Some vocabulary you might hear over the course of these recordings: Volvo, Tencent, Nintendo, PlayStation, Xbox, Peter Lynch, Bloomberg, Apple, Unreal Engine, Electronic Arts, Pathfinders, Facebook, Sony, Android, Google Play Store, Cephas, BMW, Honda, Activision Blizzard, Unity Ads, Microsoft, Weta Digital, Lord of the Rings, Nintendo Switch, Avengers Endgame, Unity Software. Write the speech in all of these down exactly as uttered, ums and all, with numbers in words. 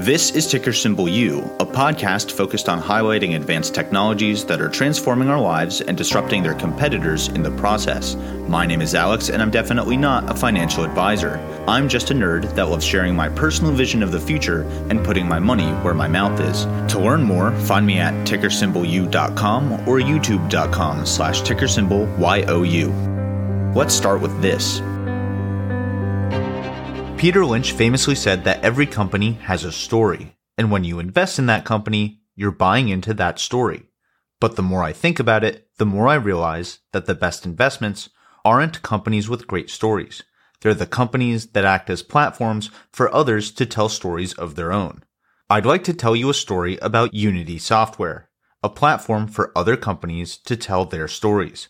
This is Ticker Symbol U, a podcast focused on highlighting advanced technologies that are transforming our lives and disrupting their competitors in the process. My name is Alex, and I'm definitely not a financial advisor. I'm just a nerd that loves sharing my personal vision of the future and putting my money where my mouth is. To learn more, find me at ticker symbol u dot com or youtube.com slash ticker symbol Y O U. Let's start with this. Peter Lynch famously said that every company has a story, and when you invest in that company, you're buying into that story. But the more I think about it, the more I realize that the best investments aren't companies with great stories. They're the companies that act as platforms for others to tell stories of their own. I'd like to tell you a story about Unity Software, a platform for other companies to tell their stories.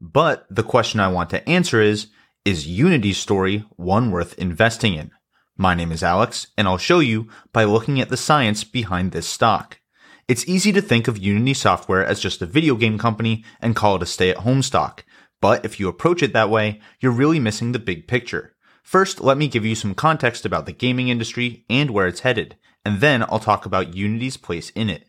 But the question I want to answer is, is Unity's story one worth investing in? My name is Alex, and I'll show you by looking at the science behind this stock. It's easy to think of Unity Software as just a video game company and call it a stay-at-home stock, but if you approach it that way, you're really missing the big picture. First, let me give you some context about the gaming industry and where it's headed, and then I'll talk about Unity's place in it.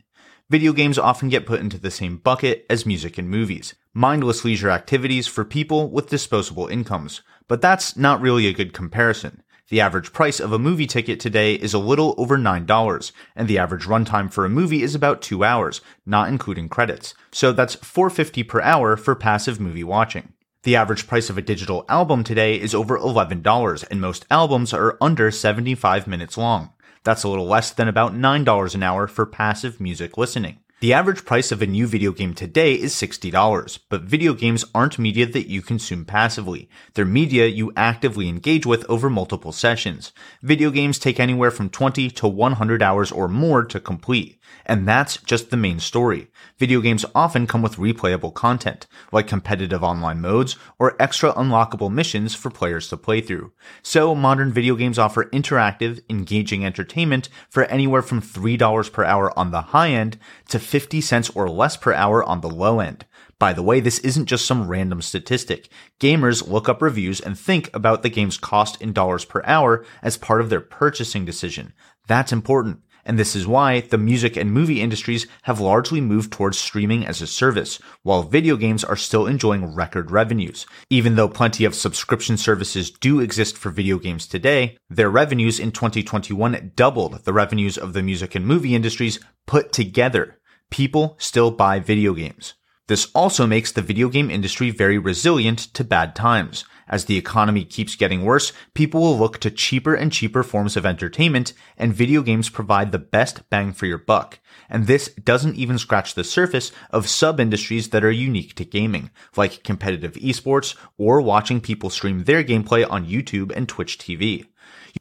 Video games often get put into the same bucket as music and movies, mindless leisure activities for people with disposable incomes, but that's not really a good comparison. The average price of a movie ticket today is a little over nine dollars, and the average runtime for a movie is about two hours, not including credits, so that's four dollars and fifty cents per hour for passive movie watching. The average price of a digital album today is over eleven dollars, and most albums are under seventy-five minutes long. That's a little less than about nine dollars an hour for passive music listening. The average price of a new video game today is sixty dollars, but video games aren't media that you consume passively. They're media you actively engage with over multiple sessions. Video games take anywhere from twenty to one hundred hours or more to complete, and that's just the main story. Video games often come with replayable content, like competitive online modes or extra unlockable missions for players to play through. So modern video games offer interactive, engaging entertainment for anywhere from three dollars per hour on the high end to fifty cents or less per hour on the low end. By the way, this isn't just some random statistic. Gamers look up reviews and think about the game's cost in dollars per hour as part of their purchasing decision. That's important. And this is why the music and movie industries have largely moved towards streaming as a service, while video games are still enjoying record revenues. Even though plenty of subscription services do exist for video games today, their revenues in twenty twenty-one doubled the revenues of the music and movie industries put together. People still buy video games. This also makes the video game industry very resilient to bad times. As the economy keeps getting worse, people will look to cheaper and cheaper forms of entertainment, and video games provide the best bang for your buck. And this doesn't even scratch the surface of sub-industries that are unique to gaming, like competitive esports or watching people stream their gameplay on YouTube and Twitch T V.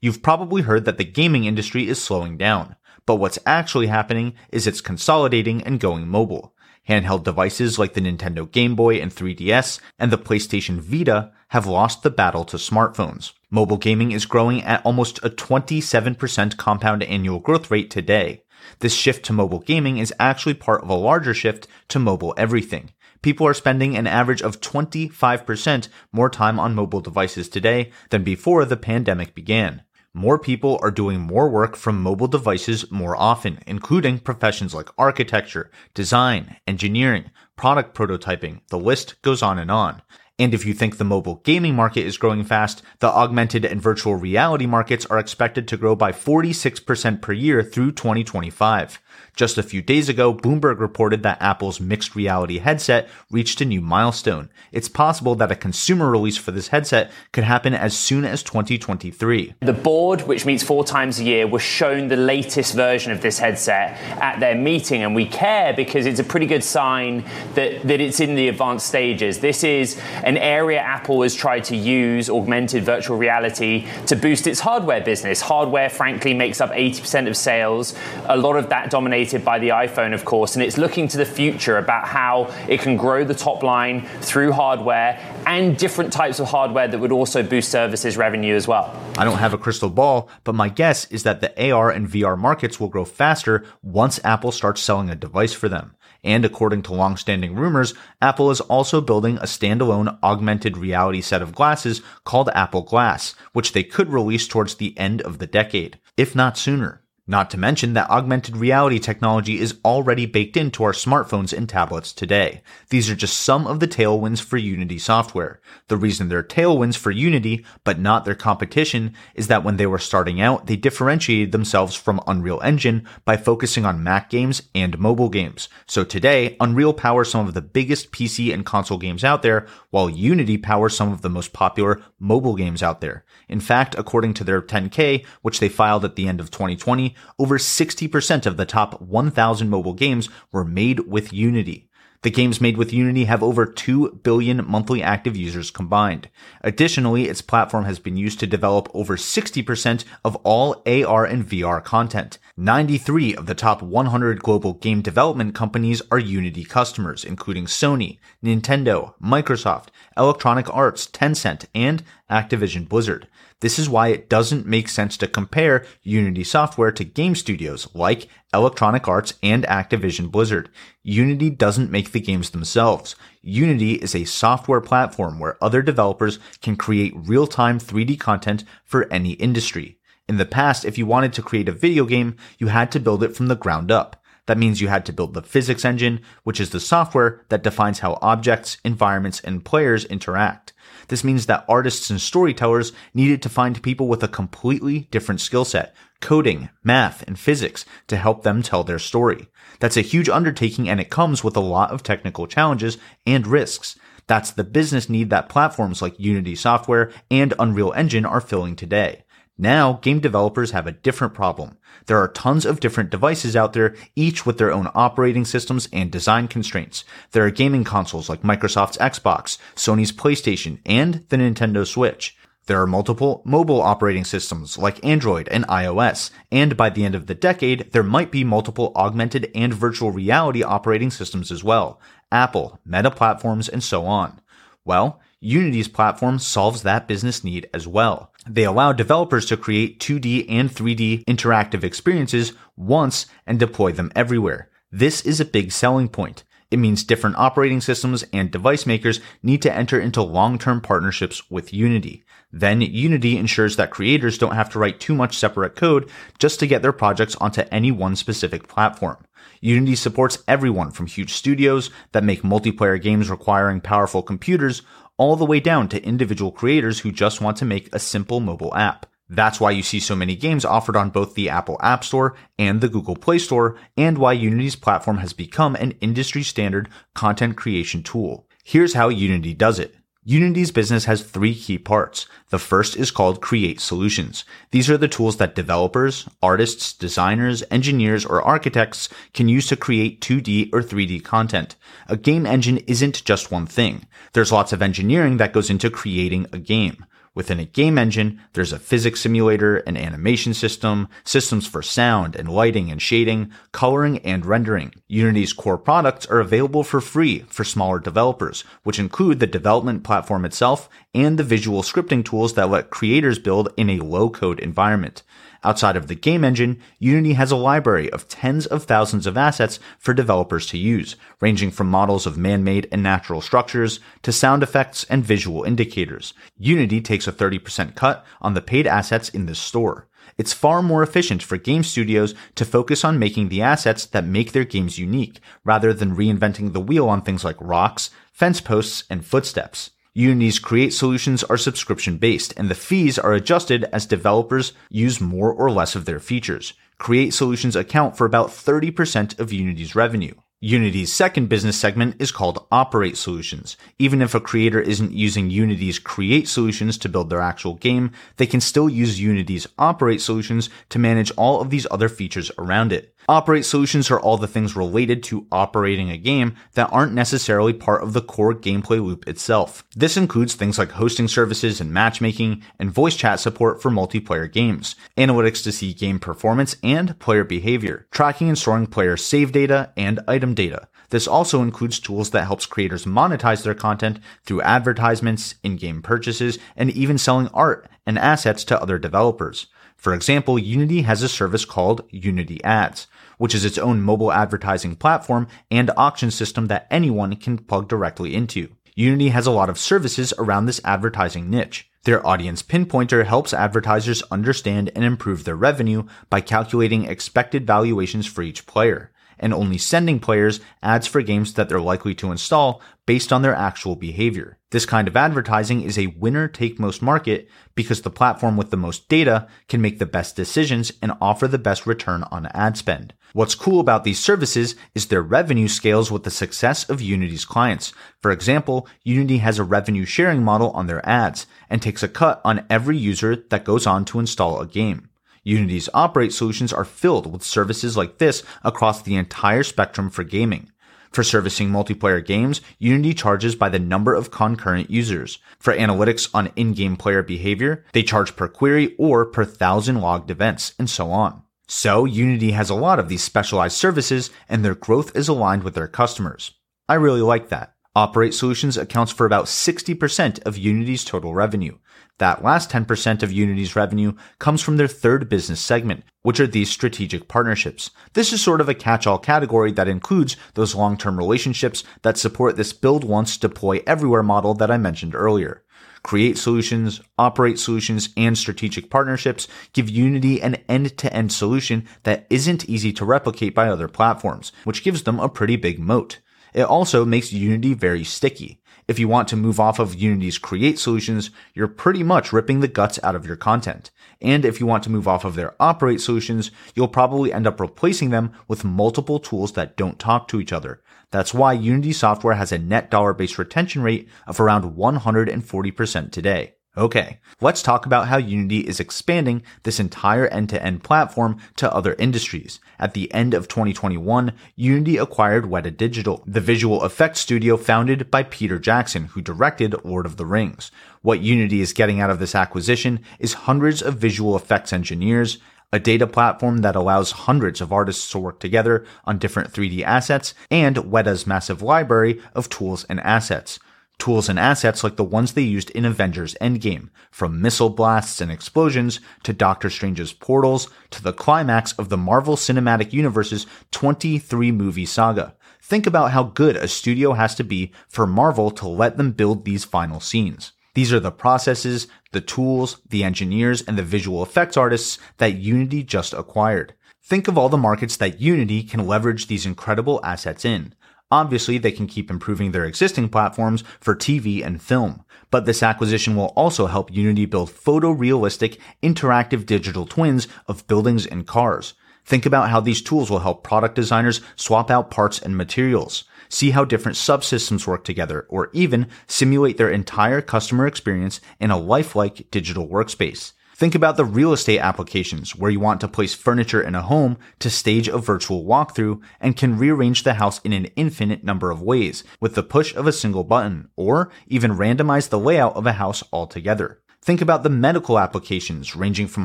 You've probably heard that the gaming industry is slowing down, but what's actually happening is it's consolidating and going mobile. Handheld devices like the Nintendo Game Boy and three D S and the PlayStation Vita have lost the battle to smartphones. Mobile gaming is growing at almost a twenty-seven percent compound annual growth rate today. This shift to mobile gaming is actually part of a larger shift to mobile everything. People are spending an average of twenty-five percent more time on mobile devices today than before the pandemic began. More people are doing more work from mobile devices more often, including professions like architecture, design, engineering, product prototyping. The list goes on and on. And if you think the mobile gaming market is growing fast, the augmented and virtual reality markets are expected to grow by forty-six percent per year through twenty twenty-five. Just a few days ago, Bloomberg reported that Apple's mixed reality headset reached a new milestone. It's possible that a consumer release for this headset could happen as soon as twenty twenty-three. The board, which meets four times a year, was shown the latest version of this headset at their meeting, and we care because it's a pretty good sign that, that it's in the advanced stages. This is an area Apple has tried to use augmented virtual reality to boost its hardware business. Hardware, frankly, makes up eighty percent of sales. A lot of that dominates by the iPhone, of course, and it's looking to the future about how it can grow the top line through hardware and different types of hardware that would also boost services revenue as well. I don't have a crystal ball, but my guess is that the A R and V R markets will grow faster once Apple starts selling a device for them. And according to long-standing rumors, Apple is also building a standalone augmented reality set of glasses called Apple Glass, which they could release towards the end of the decade, if not sooner. Not to mention that augmented reality technology is already baked into our smartphones and tablets today. These are just some of the tailwinds for Unity Software. The reason they're tailwinds for Unity, but not their competition, is that when they were starting out, they differentiated themselves from Unreal Engine by focusing on Mac games and mobile games. So today, Unreal powers some of the biggest P C and console games out there, while Unity powers some of the most popular mobile games out there. In fact, according to their ten K, which they filed at the end of twenty twenty, over sixty percent of the top one thousand mobile games were made with Unity. The games made with Unity have over two billion monthly active users combined. Additionally, its platform has been used to develop over sixty percent of all A R and V R content. ninety-three of the top one hundred global game development companies are Unity customers, including Sony, Nintendo, Microsoft, Electronic Arts, Tencent, and Activision Blizzard. This is why it doesn't make sense to compare Unity Software to game studios like Electronic Arts and Activision Blizzard. Unity doesn't make the games themselves. Unity is a software platform where other developers can create real-time three D content for any industry. In the past, if you wanted to create a video game, you had to build it from the ground up. That means you had to build the physics engine, which is the software that defines how objects, environments, and players interact. This means that artists and storytellers needed to find people with a completely different skill set, coding, math, and physics, to help them tell their story. That's a huge undertaking, and it comes with a lot of technical challenges and risks. That's the business need that platforms like Unity Software and Unreal Engine are filling today. Now, game developers have a different problem. There are tons of different devices out there, each with their own operating systems and design constraints. There are gaming consoles like Microsoft's Xbox, Sony's PlayStation, and the Nintendo Switch. There are multiple mobile operating systems like Android and iOS, and by the end of the decade, there might be multiple augmented and virtual reality operating systems as well. Apple, Meta Platforms, and so on. Well, Unity's platform solves that business need as well. They allow developers to create two D and three D interactive experiences once and deploy them everywhere. This is a big selling point. It means different operating systems and device makers need to enter into long-term partnerships with Unity. Then Unity ensures that creators don't have to write too much separate code just to get their projects onto any one specific platform. Unity supports everyone from huge studios that make multiplayer games requiring powerful computers all the way down to individual creators who just want to make a simple mobile app. That's why you see so many games offered on both the Apple App Store and the Google Play Store, and why Unity's platform has become an industry-standard content creation tool. Here's how Unity does it. Unity's business has three key parts. The first is called Create Solutions. These are the tools that developers, artists, designers, engineers, or architects can use to create two D or three D content. A game engine isn't just one thing. There's lots of engineering that goes into creating a game. Within a game engine, there's a physics simulator, an animation system, systems for sound and lighting and shading, coloring and rendering. Unity's core products are available for free for smaller developers, which include the development platform itself and the visual scripting tools that let creators build in a low-code environment. Outside of the game engine, Unity has a library of tens of thousands of assets for developers to use, ranging from models of man-made and natural structures to sound effects and visual indicators. Unity takes a thirty percent cut on the paid assets in this store. It's far more efficient for game studios to focus on making the assets that make their games unique, rather than reinventing the wheel on things like rocks, fence posts, and footsteps. Unity's Create Solutions are subscription-based, and the fees are adjusted as developers use more or less of their features. Create Solutions account for about thirty percent of Unity's revenue. Unity's second business segment is called Operate Solutions. Even if a creator isn't using Unity's Create Solutions to build their actual game, they can still use Unity's Operate Solutions to manage all of these other features around it. Operate Solutions are all the things related to operating a game that aren't necessarily part of the core gameplay loop itself. This includes things like hosting services and matchmaking and voice chat support for multiplayer games, analytics to see game performance and player behavior, tracking and storing player save data and items data. This also includes tools that helps creators monetize their content through advertisements, in-game purchases, and even selling art and assets to other developers. For example, Unity has a service called Unity Ads, which is its own mobile advertising platform and auction system that anyone can plug directly into. Unity has a lot of services around this advertising niche. Their Audience Pinpointer helps advertisers understand and improve their revenue by calculating expected valuations for each player, and only sending players ads for games that they're likely to install based on their actual behavior. This kind of advertising is a winner-take-most market because the platform with the most data can make the best decisions and offer the best return on ad spend. What's cool about these services is their revenue scales with the success of Unity's clients. For example, Unity has a revenue sharing model on their ads and takes a cut on every user that goes on to install a game. Unity's Operate solutions are filled with services like this across the entire spectrum for gaming. For servicing multiplayer games, Unity charges by the number of concurrent users. For analytics on in-game player behavior, they charge per query or per thousand logged events, and so on. So, Unity has a lot of these specialized services, and their growth is aligned with their customers. I really like that. Operate Solutions accounts for about sixty percent of Unity's total revenue. That last ten percent of Unity's revenue comes from their third business segment, which are these strategic partnerships. This is sort of a catch-all category that includes those long-term relationships that support this build once, deploy everywhere model that I mentioned earlier. Create solutions, operate solutions, and strategic partnerships give Unity an end-to-end solution that isn't easy to replicate by other platforms, which gives them a pretty big moat. It also makes Unity very sticky. If you want to move off of Unity's Create solutions, you're pretty much ripping the guts out of your content. And if you want to move off of their Operate solutions, you'll probably end up replacing them with multiple tools that don't talk to each other. That's why Unity Software has a net dollar-based retention rate of around one hundred forty percent today. Okay, let's talk about how Unity is expanding this entire end-to-end platform to other industries. At the end of twenty twenty-one, Unity acquired Weta Digital, the visual effects studio founded by Peter Jackson, who directed Lord of the Rings. What Unity is getting out of this acquisition is hundreds of visual effects engineers, a data platform that allows hundreds of artists to work together on different three D assets, and Weta's massive library of tools and assets. Tools and assets like the ones they used in Avengers Endgame, from missile blasts and explosions to Doctor Strange's portals to the climax of the Marvel Cinematic Universe's twenty-three movie saga. Think about how good a studio has to be for Marvel to let them build these final scenes. These are the processes, the tools, the engineers, and the visual effects artists that Unity just acquired. Think of all the markets that Unity can leverage these incredible assets in. Obviously, they can keep improving their existing platforms for T V and film, but this acquisition will also help Unity build photorealistic, interactive digital twins of buildings and cars. Think about how these tools will help product designers swap out parts and materials, see how different subsystems work together, or even simulate their entire customer experience in a lifelike digital workspace. Think about the real estate applications where you want to place furniture in a home to stage a virtual walkthrough and can rearrange the house in an infinite number of ways with the push of a single button, or even randomize the layout of a house altogether. Think about the medical applications ranging from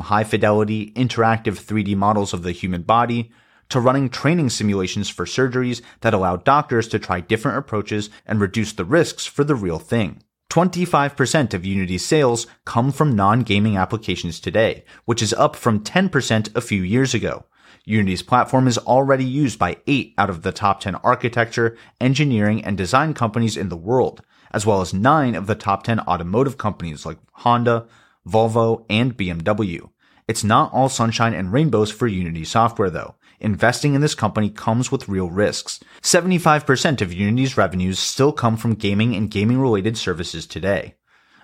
high-fidelity, interactive three D models of the human body to running training simulations for surgeries that allow doctors to try different approaches and reduce the risks for the real thing. twenty-five percent of Unity's sales come from non-gaming applications today, which is up from ten percent a few years ago. Unity's platform is already used by eight out of the top ten architecture, engineering, and design companies in the world, as well as nine of the top ten automotive companies like Honda, Volvo, and B M W. It's not all sunshine and rainbows for Unity Software, though. Investing in this company comes with real risks. seventy-five percent of Unity's revenues still come from gaming and gaming-related services today.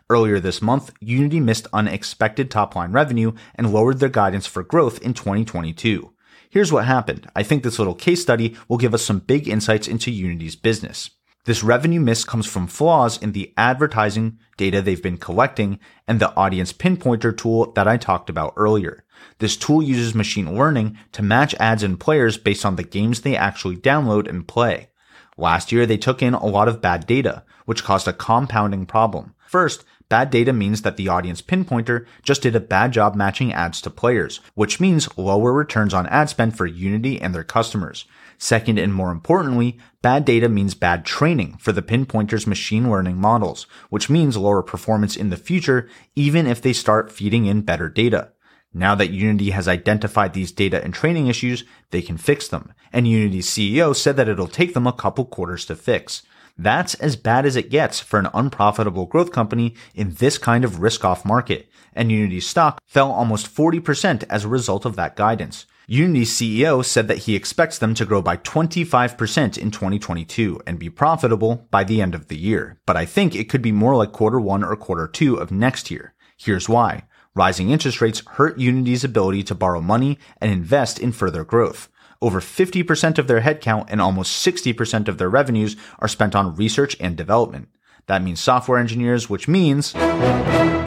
Earlier this month, Unity missed unexpected top-line revenue and lowered their guidance for growth in twenty twenty-two. Here's what happened. I think this little case study will give us some big insights into Unity's business. This revenue miss comes from flaws in the advertising data they've been collecting and the Audience Pinpointer tool that I talked about earlier. This tool uses machine learning to match ads and players based on the games they actually download and play. Last year, they took in a lot of bad data, which caused a compounding problem. First, bad data means that the Audience Pinpointer just did a bad job matching ads to players, which means lower returns on ad spend for Unity and their customers. Second, and more importantly, bad data means bad training for the Pinpointer's machine learning models, which means lower performance in the future, even if they start feeding in better data. Now that Unity has identified these data and training issues, they can fix them, and Unity's C E O said that it'll take them a couple quarters to fix. That's as bad as it gets for an unprofitable growth company in this kind of risk-off market, and Unity's stock fell almost forty percent as a result of that guidance. Unity's C E O said that he expects them to grow by twenty-five percent in twenty twenty-two and be profitable by the end of the year. But I think it could be more like quarter one or quarter two of next year. Here's why. Rising interest rates hurt Unity's ability to borrow money and invest in further growth. Over fifty percent of their headcount and almost sixty percent of their revenues are spent on research and development. That means software engineers, which means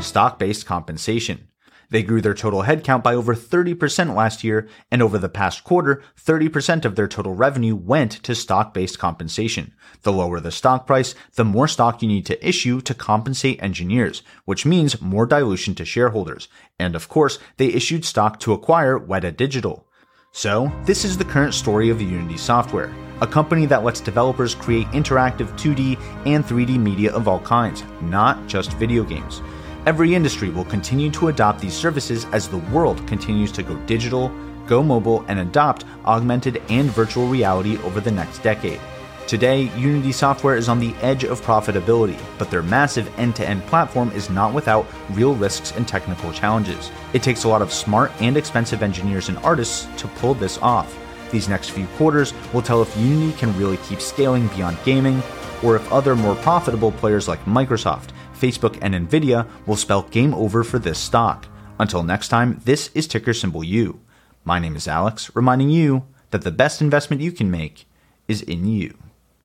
stock-based compensation. They grew their total headcount by over thirty percent last year, and over the past quarter, thirty percent of their total revenue went to stock-based compensation. The lower the stock price, the more stock you need to issue to compensate engineers, which means more dilution to shareholders. And of course, they issued stock to acquire Weta Digital. So, this is the current story of Unity Software, a company that lets developers create interactive two D and three D media of all kinds, not just video games. Every industry will continue to adopt these services as the world continues to go digital, go mobile, and adopt augmented and virtual reality over the next decade. Today, Unity Software is on the edge of profitability, but their massive end-to-end platform is not without real risks and technical challenges. It takes a lot of smart and expensive engineers and artists to pull this off. These next few quarters will tell if Unity can really keep scaling beyond gaming, or if other more profitable players like Microsoft, Facebook, and Nvidia will spell game over for this stock. Until next time, this is ticker symbol U. My name is Alex, reminding you that the best investment you can make is in you.